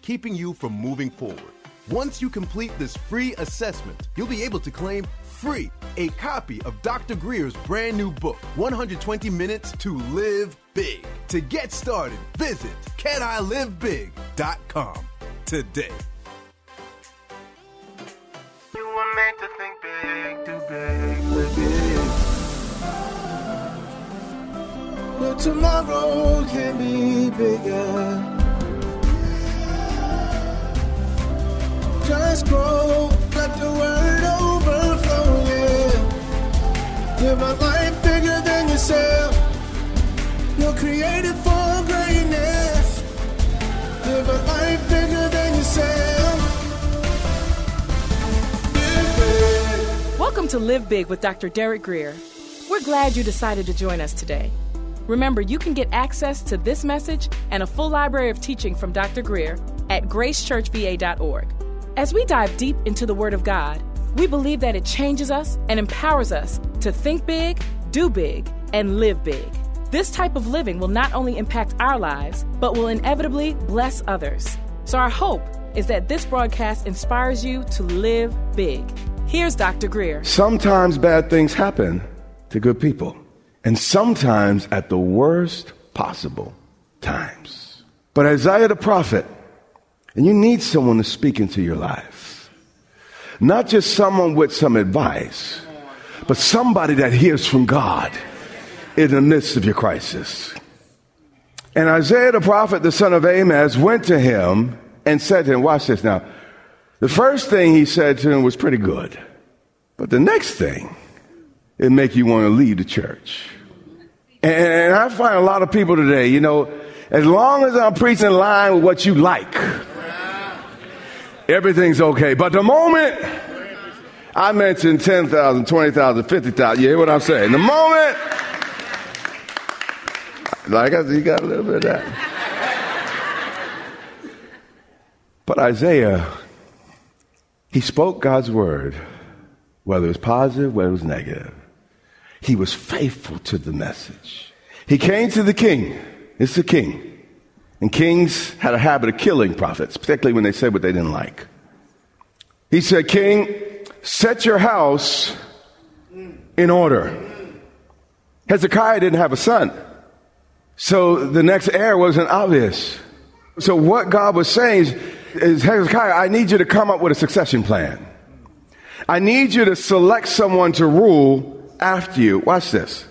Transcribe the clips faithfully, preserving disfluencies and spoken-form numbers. keeping you from moving forward. Once you complete this free assessment, you'll be able to claim free a copy of Doctor Greer's brand new book, one hundred twenty minutes to Live Big. To get started, visit Can I Live Big dot com today. You were made to think big, too big, too big. But tomorrow can be bigger. Just grow, let the world overflow, yeah. Live a life bigger than yourself. You're created for greatness. Live a life bigger than yourself. Live big. Welcome to Live Big with Doctor Derek Greer. We're glad you decided to join us today. Remember, you can get access to this message and a full library of teaching from Doctor Greer at grace church v a dot org. As we dive deep into the Word of God, we believe that it changes us and empowers us to think big, do big, and live big. This type of living will not only impact our lives, but will inevitably bless others. So our hope is that this broadcast inspires you to live big. Here's Doctor Greer. Sometimes bad things happen to good people, and sometimes at the worst possible times. But Isaiah the prophet, and you need someone to speak into your life. Not just someone with some advice, but somebody that hears from God in the midst of your crisis. And Isaiah the prophet, the son of Amoz, went to him and said to him, watch this now. The first thing he said to him was pretty good. But the next thing, it make you want to leave the church. And I find a lot of people today, you know, as long as I'm preaching in line with what you like, everything's okay. But the moment I mention ten thousand, twenty thousand, fifty thousand, you hear what I'm saying? The moment, like I said, you got a little bit of that. But Isaiah, he spoke God's word, whether it was positive, whether it was negative. He was faithful to the message. He came to the king. It's the king. And kings had a habit of killing prophets, particularly when they said what they didn't like. He said, King, set your house in order. Hezekiah didn't have a son, so the next heir wasn't obvious. So what God was saying is, is Hezekiah, I need you to come up with a succession plan. I need you to select someone to rule after you. Watch this.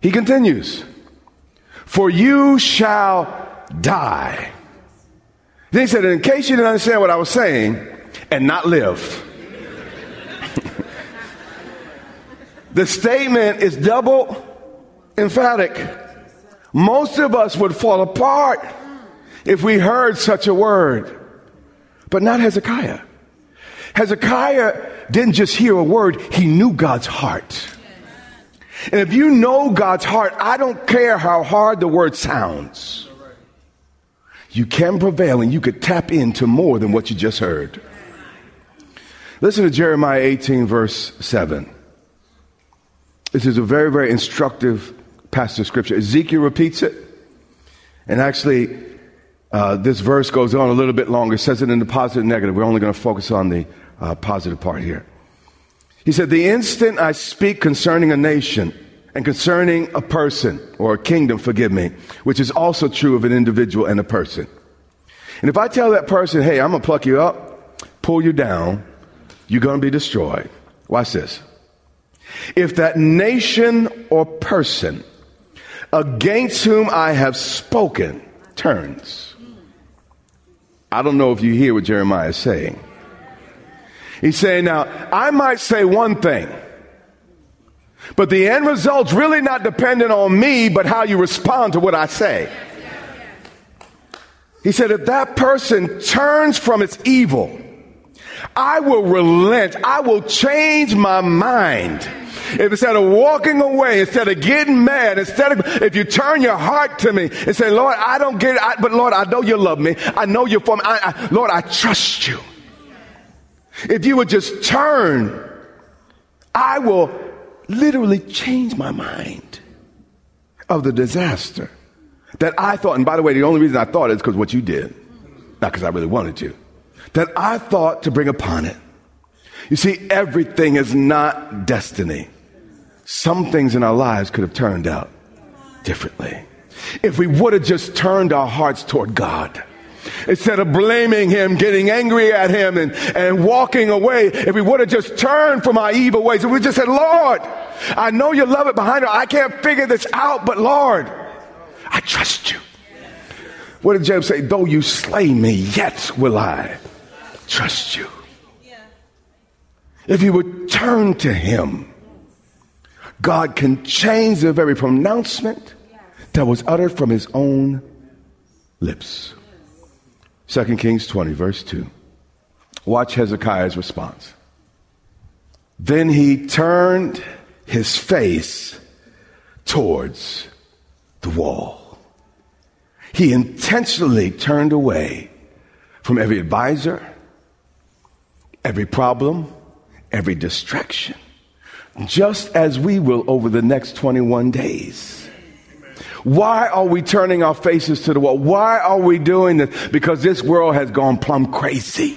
He continues, for you shall die. Then he said, in case you didn't understand what I was saying, and not live. The statement is double emphatic. Most of us would fall apart if we heard such a word, but not Hezekiah. Hezekiah didn't just hear a word, he knew God's heart. And if you know God's heart, I don't care how hard the word sounds. You can prevail, and you could tap into more than what you just heard. Listen to Jeremiah eighteen, verse seven. This is a very, very instructive passage of scripture. Ezekiel repeats it. And actually, uh, this verse goes on a little bit longer. It says it in the positive and negative. We're only going to focus on the uh, positive part here. He said, the instant I speak concerning a nation, and concerning a person or a kingdom, forgive me, which is also true of an individual and a person. And if I tell that person, hey, I'm going to pluck you up, pull you down, you're going to be destroyed. Watch this. If that nation or person against whom I have spoken turns. I don't know if you hear what Jeremiah is saying. He's saying, now, I might say one thing, but the end result's really not dependent on me, but how you respond to what I say. He said, if that person turns from its evil, I will relent. I will change my mind. If instead of walking away, instead of getting mad, instead of, if you turn your heart to me and say, Lord, I don't get it, I, but Lord, I know you love me. I know you're for me. I, I, Lord, I trust you. If you would just turn, I will literally change my mind of the disaster that I thought. And by the way, the only reason I thought is because what you did, not because I really wanted to, that I thought to bring upon it. You see, everything is not destiny. Some things in our lives could have turned out differently if we would have just turned our hearts toward God. Instead of blaming him, getting angry at him, and, and walking away, if we would have just turned from our evil ways, if we just said, Lord, I know you love it behind her. I can't figure this out, but Lord, I trust you. What did Job say? Though you slay me, yet will I trust you. If you would turn to him, God can change the very pronouncement that was uttered from his own lips. Second Kings twenty, verse two. Watch Hezekiah's response. Then he turned his face towards the wall. He intentionally turned away from every advisor, every problem, every distraction, just as we will over the next twenty-one days. Why are we turning our faces to the wall? Why are we doing this? Because this world has gone plumb crazy.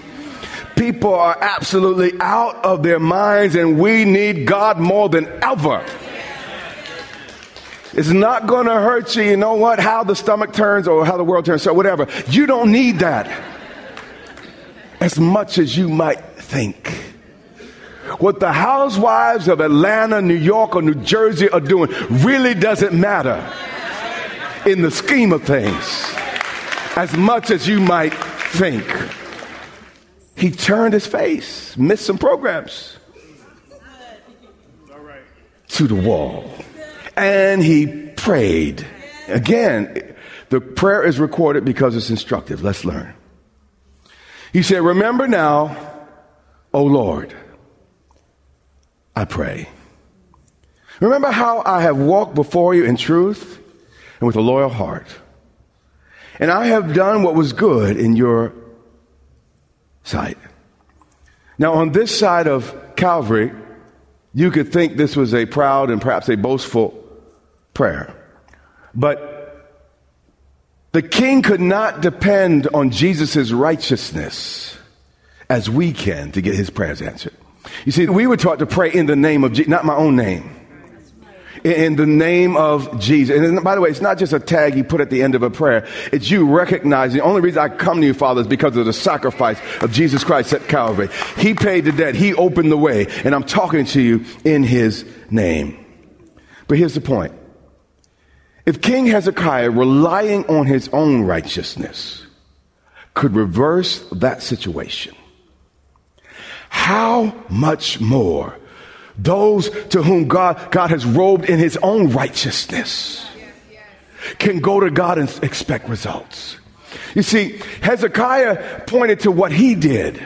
People are absolutely out of their minds, and we need God more than ever. It's not going to hurt you, you know what, how the stomach turns or how the world turns, or whatever. You don't need that as much as you might think. What the housewives of Atlanta, New York, or New Jersey are doing really doesn't matter in the scheme of things as much as you might think. He turned his face, missed some programs, to the wall, and he prayed. Again, the prayer is recorded because it's instructive. Let's learn. He said, remember now, O Lord, I pray. Remember how I have walked before you in truth and with a loyal heart. And I have done what was good in your sight. Now, on this side of Calvary, you could think this was a proud and perhaps a boastful prayer. But the king could not depend on Jesus' righteousness as we can to get his prayers answered. You see, we were taught to pray in the name of Jesus, not my own name. In the name of Jesus. And by the way, it's not just a tag you put at the end of a prayer. It's you recognizing the only reason I come to you, Father, is because of the sacrifice of Jesus Christ at Calvary. He paid the debt. He opened the way. And I'm talking to you in his name. But here's the point. If King Hezekiah, relying on his own righteousness, could reverse that situation, how much more those to whom God, God has robed in his own righteousness can go to God and expect results. You see, Hezekiah pointed to what he did.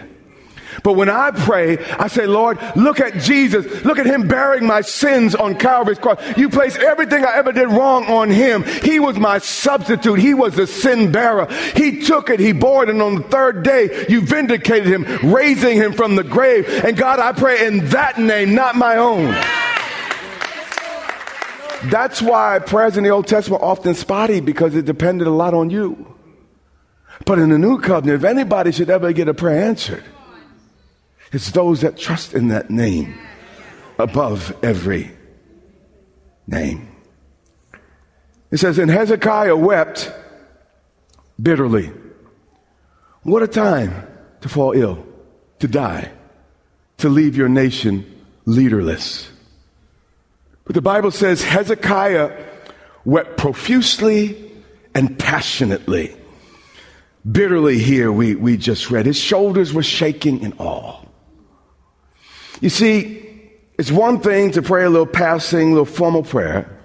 But when I pray, I say, Lord, look at Jesus. Look at him bearing my sins on Calvary's cross. You place everything I ever did wrong on him. He was my substitute. He was the sin bearer. He took it. He bore it. And on the third day, you vindicated him, raising him from the grave. And God, I pray in that name, not my own. That's why prayers in the Old Testament are often spotty, because it depended a lot on you. But in the New Covenant, if anybody should ever get a prayer answered, it's those that trust in that name above every name. It says, and Hezekiah wept bitterly. What a time to fall ill, to die, to leave your nation leaderless. But the Bible says Hezekiah wept profusely and passionately. Bitterly here, we, we just read. His shoulders were shaking in awe. You see, it's one thing to pray a little passing, little formal prayer.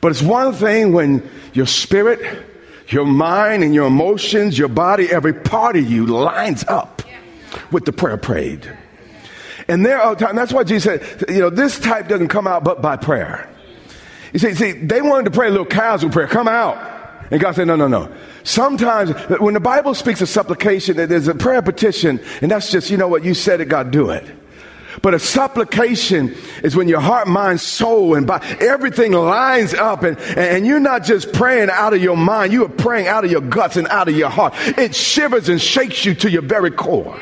But it's one thing when your spirit, your mind, and your emotions, your body, every part of you lines up with the prayer prayed. And there are times, that's why Jesus said, you know, this type doesn't come out but by prayer. You see, see, they wanted to pray a little casual prayer, come out. And God said, no, no, no. Sometimes when the Bible speaks of supplication, there's a prayer petition, and that's just, you know what, you said it, God, do it. But a supplication is when your heart, mind, soul, and body, everything lines up, and, and you're not just praying out of your mind, you are praying out of your guts and out of your heart. It shivers and shakes you to your very core.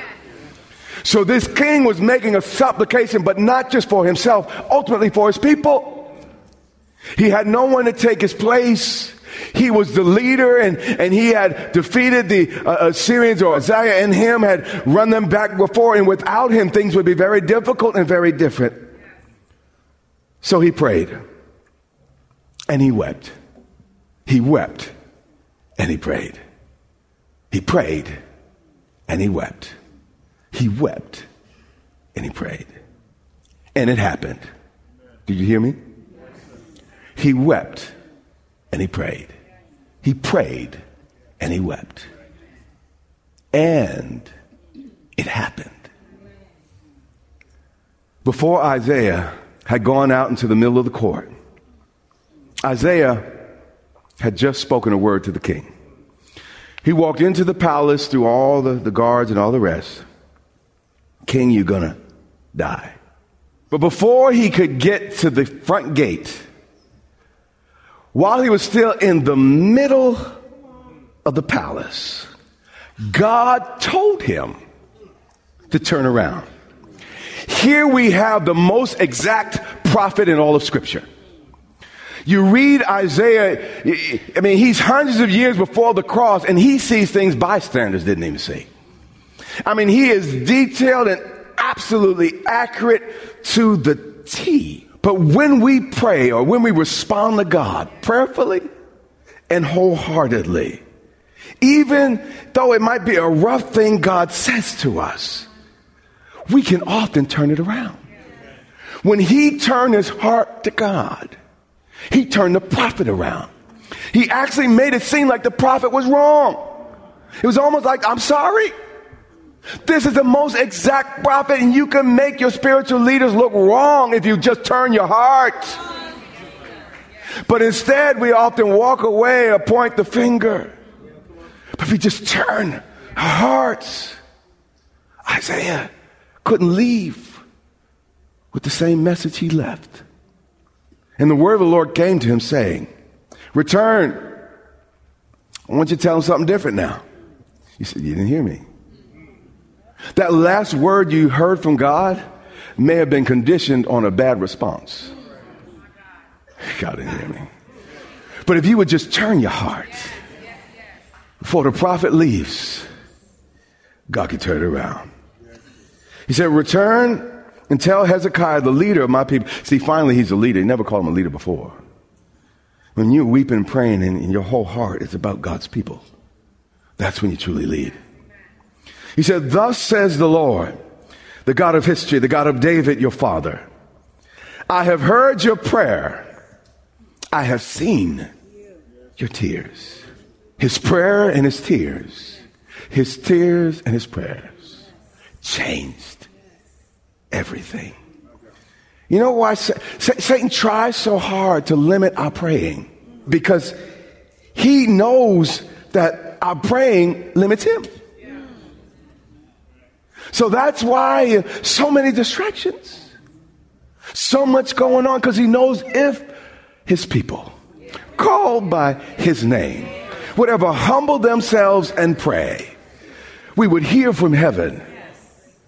So this king was making a supplication, but not just for himself, ultimately for his people. He had no one to take his place. He was the leader, and, and he had defeated the uh, Assyrians, or Uzziah and him had run them back before, and without him, things would be very difficult and very different. So he prayed, and he wept. He wept, and he prayed. He prayed, and he wept. He wept, and he prayed. And it happened. Did you hear me? He wept. And he prayed. He prayed and he wept. And it happened. Before Isaiah had gone out into the middle of the court, Isaiah had just spoken a word to the king. He walked into the palace through all the, the guards and all the rest. King, you're going to die. But before he could get to the front gate, while he was still in the middle of the palace, God told him to turn around. Here we have the most exact prophet in all of Scripture. You read Isaiah, I mean, he's hundreds of years before the cross, and he sees things bystanders didn't even see. I mean, he is detailed and absolutely accurate to the T. But when we pray, or when we respond to God prayerfully and wholeheartedly, even though it might be a rough thing God says to us, we can often turn it around. When he turned his heart to God, he turned the prophet around. He actually made it seem like the prophet was wrong. It was almost like, I'm sorry. This is the most exact prophet, and you can make your spiritual leaders look wrong if you just turn your heart. But instead, we often walk away or point the finger. But if we just turn our hearts, Isaiah couldn't leave with the same message he left. And the word of the Lord came to him saying, return. I want you to tell him something different now. He said, you didn't hear me. That last word you heard from God may have been conditioned on a bad response. God didn't hear me. But if you would just turn your heart before the prophet leaves, God could turn it around. He said, return and tell Hezekiah, the leader of my people. See, finally, he's a leader. He never called him a leader before. When you're weeping and praying and your whole heart is about God's people, that's when you truly lead. He said, thus says the Lord, the God of history, the God of David, your father. I have heard your prayer. I have seen your tears. His prayer and his tears. His tears and his prayers changed everything. You know why Satan tries so hard to limit our praying? Because he knows that our praying limits him. So that's why so many distractions, so much going on, because he knows if his people, called by his name, would ever humble themselves and pray, we would hear from heaven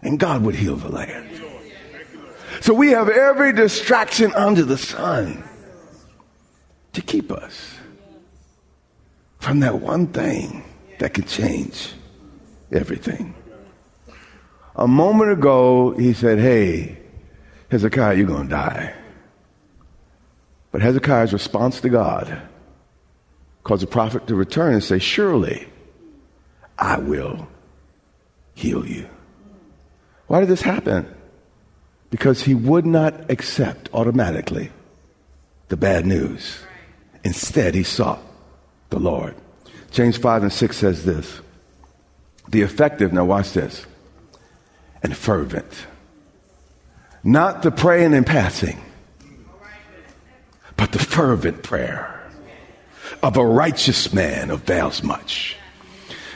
and God would heal the land. So we have every distraction under the sun. to keep us from that one thing that can change everything. A moment ago, he said, hey, Hezekiah, you're going to die. But Hezekiah's response to God caused the prophet to return and say, surely I will heal you. Why did this happen? Because he would not accept automatically the bad news. Instead, he sought the Lord. James five and six says this. The effective, now watch this, and fervent. Not the praying and passing, but the fervent prayer of a righteous man avails much.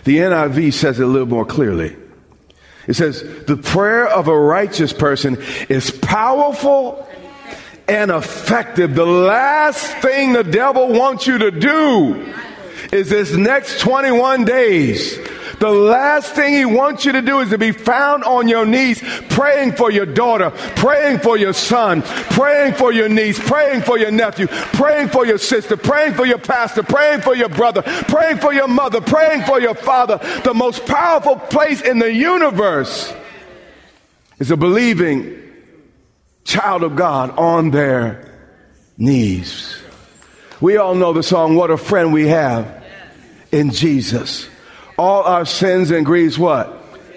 The N I V says it a little more clearly. It says, the prayer of a righteous person is powerful and effective. The last thing the devil wants you to do is this next twenty-one days. The last thing he wants you to do is to be found on your knees praying for your daughter, praying for your son, praying for your niece, praying for your nephew, praying for your sister, praying for your pastor, praying for your brother, praying for your mother, praying for your father. The most powerful place in the universe is a believing child of God on their knees. We all know the song, What a Friend We Have in Jesus. All our sins and griefs, what?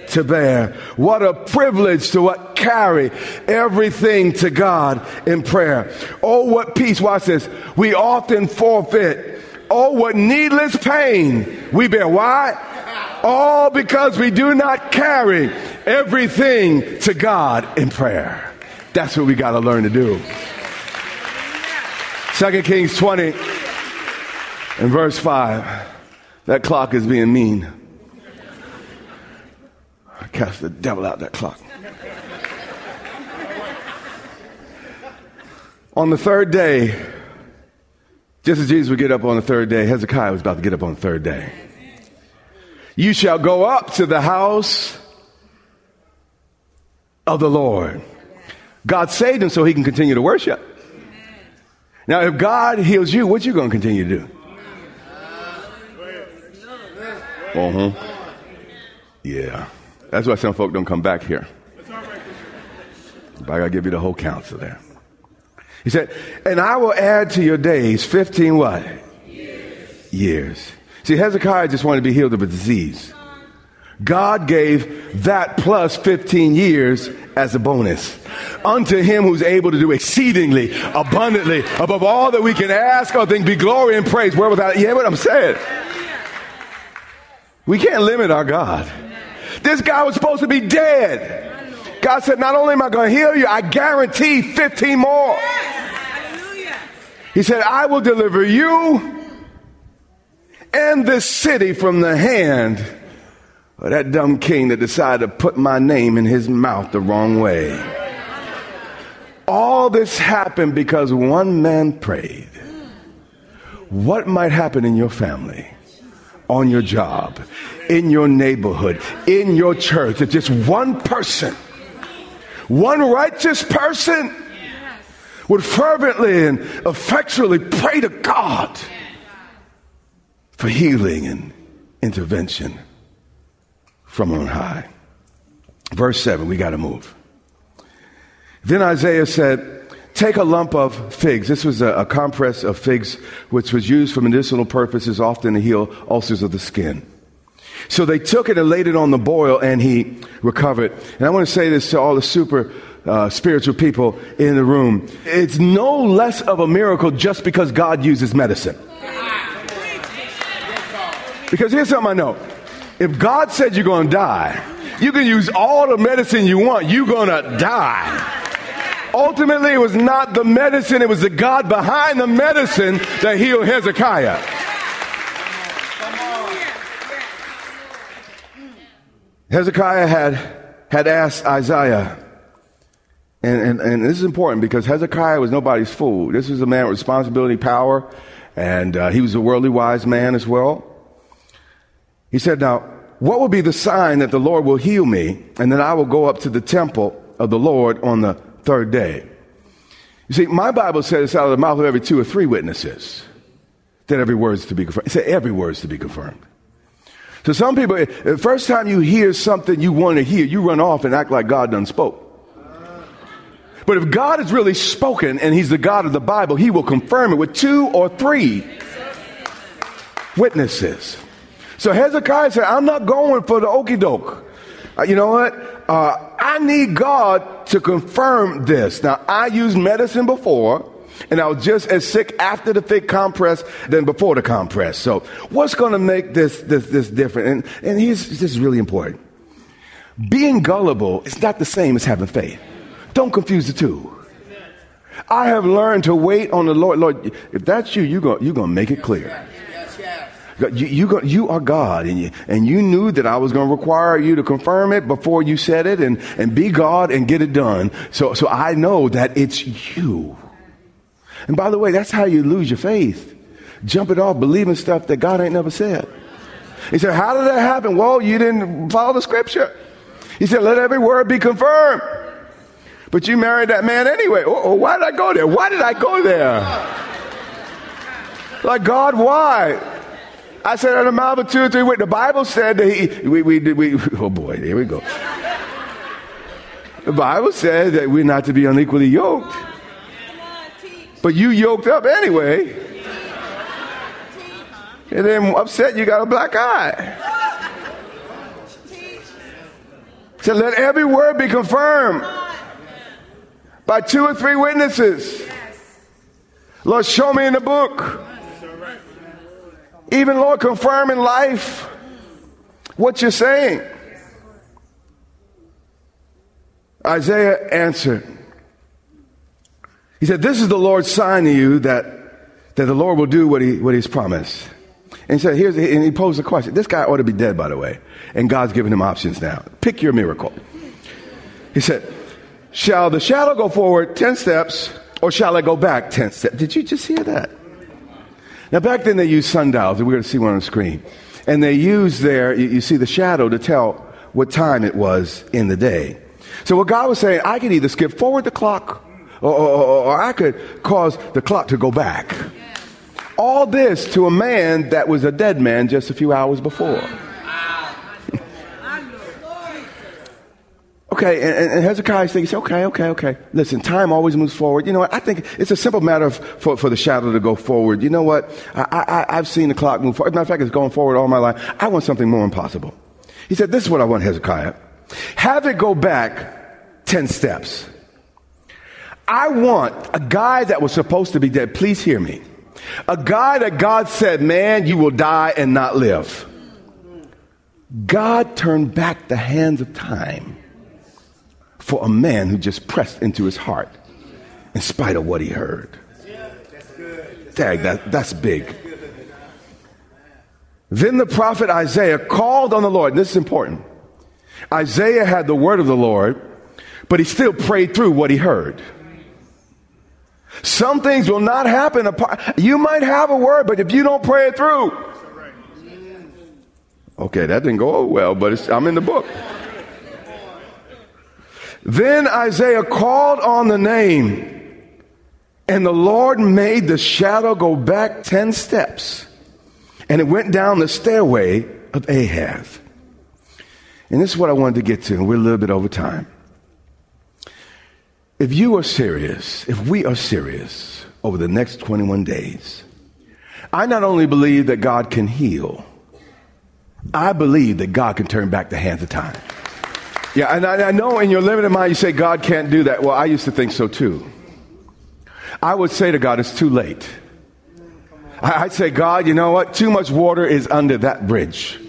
To bear. What a privilege to what? Carry everything to God in prayer. Oh, what peace, watch this, we often forfeit. Oh, what needless pain we bear. Why? All because we do not carry everything to God in prayer. That's what we got to learn to do. Second Kings twenty and verse five. That clock is being mean. I cast the devil out that clock. On the third day, just as Jesus would get up on the third day, Hezekiah was about to get up on the third day. You shall go up to the house of the Lord. God saved him so he can continue to worship. Now, if God heals you, what you going to continue to do? Uh huh. Yeah. That's why some folk don't come back here. But I got to give you the whole counsel there. He said, and I will add to your days fifteen what? Years. Years. See, Hezekiah just wanted to be healed of a disease. God gave that plus fifteen years as a bonus. Unto him who's able to do exceedingly, abundantly, above all that we can ask or think, be glory and praise. Where without, you hear what I'm saying? We can't limit our God. This guy was supposed to be dead. God said, not only am I going to heal you, I guarantee fifteen more. He said, I will deliver you and this city from the hand of that dumb king that decided to put my name in his mouth the wrong way. All this happened because one man prayed. What might happen in your family? On your job, in your neighborhood, in your church, if just one person, one righteous person would fervently and effectually pray to God for healing and intervention from on high. Verse seven, we got to move. Then Isaiah said, take a lump of figs. This was a, a compress of figs, which was used for medicinal purposes, often to heal ulcers of the skin. So they took it and laid it on the boil, and he recovered. And I want to say this to all the super uh, spiritual people in the room. It's no less of a miracle just because God uses medicine. Because here's something I know. If God said you're going to die, you can use all the medicine you want. You're going to die. Ultimately, it was not the medicine, it was the God behind the medicine that healed Hezekiah. Hezekiah had, had asked Isaiah, and, and, and this is important because Hezekiah was nobody's fool. This was a man with responsibility, power, and uh, he was a worldly wise man as well. He said, now, what will be the sign that the Lord will heal me, and then I will go up to the temple of the Lord on the third day? You see, my Bible says out of the mouth of every two or three witnesses that every word is to be confirmed. It said every word is to be confirmed. So some people, the first time you hear something you want to hear, you run off and act like God done spoke. But if God has really spoken and he's the God of the Bible, he will confirm it with two or three witnesses. So Hezekiah said, I'm not going for the okey doke. Uh, you know what? Uh, I need God to confirm this. Now, I used medicine before, and I was just as sick after the thick compress than before the compress. So what's going to make this, this, this different? And, and here's, this is really important. Being gullible is not the same as having faith. Don't confuse the two. I have learned to wait on the Lord. Lord, if that's you, you're going you're going to make it clear. You, you, go, you are God, and you, and you knew that I was going to require you to confirm it before you said it, and, and be God and get it done. So, so I know that it's you. And by the way, that's how you lose your faith. Jump it off believing stuff that God ain't never said. He said, how did that happen? Well, you didn't follow the scripture. He said, let every word be confirmed. But you married that man anyway. Oh, why did I go there? Why did I go there? Like, God, why? I said, out of the mouth of two or three witnesses. The Bible said that he, we, we, we, oh boy, here we go. The Bible said that we're not to be unequally yoked. But you yoked up anyway. And then upset, you got a black eye. So let every word be confirmed by two or three witnesses. Lord, show me in the book. Even, Lord, confirm in life what you're saying. Isaiah answered. He said, this is the Lord's sign to you that, that the Lord will do what he what he's promised. And he said, here's, and he posed a question. This guy ought to be dead, by the way. And God's giving him options now. Pick your miracle. He said, shall the shadow go forward ten steps, or shall it go back ten steps? Did you just hear that? Now, back then they used sundials, and we're going to see one on the screen. And they used their, you, you see the shadow to tell what time it was in the day. So what God was saying, I could either skip forward the clock, or, or, or I could cause the clock to go back. All this to a man that was a dead man just a few hours before. Okay, and, and Hezekiah's thinking, okay, okay, okay. Listen, time always moves forward. You know what? I think it's a simple matter of, for, for the shadow to go forward. You know what? I, I, I've seen the clock move forward. As a matter of fact, it's going forward all my life. I want something more impossible. He said, this is what I want, Hezekiah. Have it go back ten steps. I want a guy that was supposed to be dead. Please hear me. A guy that God said, man, you will die and not live. God turned back the hands of time for a man who just pressed into his heart in spite of what he heard. That's good. That's Dang, that, that's big. That's then the prophet Isaiah called on the Lord. This is important. Isaiah had the word of the Lord, but he still prayed through what he heard. Some things will not happen apart. You might have a word, but if you don't pray it through. Okay, that didn't go over well, but it's, I'm in the book. Then Isaiah called on the name, and the Lord made the shadow go back ten steps, and it went down the stairway of Ahaz. And this is what I wanted to get to, and we're a little bit over time. If you are serious, if we are serious over the next twenty-one days, I not only believe that God can heal, I believe that God can turn back the hands of time. Yeah, and I, I know in your limited mind you say, God can't do that. Well, I used to think so too. I would say to God, it's too late. I, I'd say, God, you know what? Too much water is under that bridge.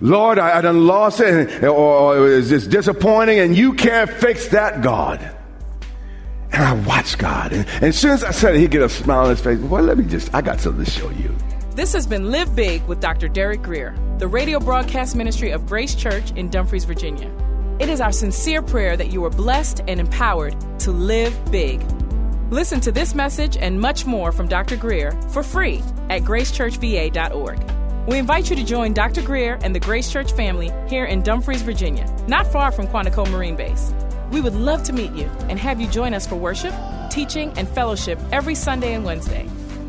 Lord, I, I done lost it, and, or, or it's just disappointing, and you can't fix that, God. And I watched God. And, and as soon as I said it, he'd get a smile on his face. Boy, let me just, I got something to show you. This has been Live Big with Doctor Derek Greer, the radio broadcast ministry of Grace Church in Dumfries, Virginia. It is our sincere prayer that you are blessed and empowered to live big. Listen to this message and much more from Doctor Greer for free at grace church v a dot org. We invite you to join Doctor Greer and the Grace Church family here in Dumfries, Virginia, not far from Quantico Marine Base. We would love to meet you and have you join us for worship, teaching, and fellowship every Sunday and Wednesday.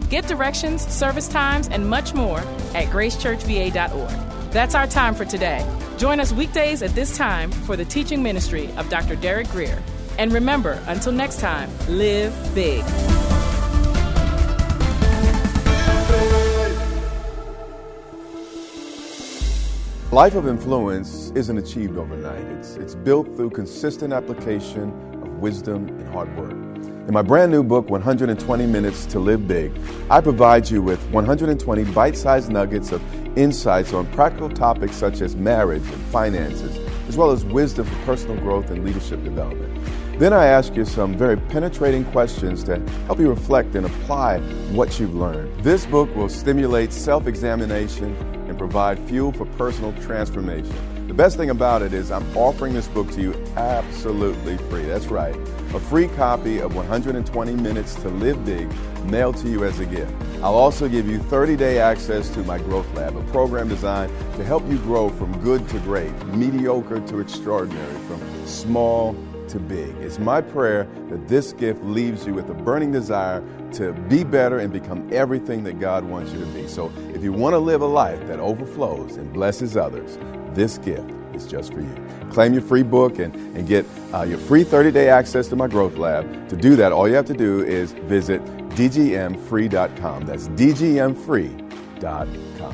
Get directions, service times, and much more at grace church v a dot org. That's our time for today. Join us weekdays at this time for the teaching ministry of Doctor Derek Greer. And remember, until next time, live big. Life of influence isn't achieved overnight. It's, it's built through consistent application of wisdom and hard work. In my brand new book, one hundred twenty minutes to Live Big, I provide you with one hundred twenty bite-sized nuggets of insights on practical topics such as marriage and finances, as well as wisdom for personal growth and leadership development. Then I ask you some very penetrating questions to help you reflect and apply what you've learned. This book will stimulate self-examination and provide fuel for personal transformation. The best thing about it is I'm offering this book to you absolutely free. That's right. A free copy of one hundred twenty minutes to Live Big mailed to you as a gift. I'll also give you thirty day access to my Growth Lab, a program designed to help you grow from good to great, mediocre to extraordinary, from small to big. It's my prayer that this gift leaves you with a burning desire to be better and become everything that God wants you to be. So if you want to live a life that overflows and blesses others, this gift is just for you. Claim your free book and, and get uh, your free thirty day access to my Growth Lab. To do that, all you have to do is visit D G M free dot com. That's D G M free dot com.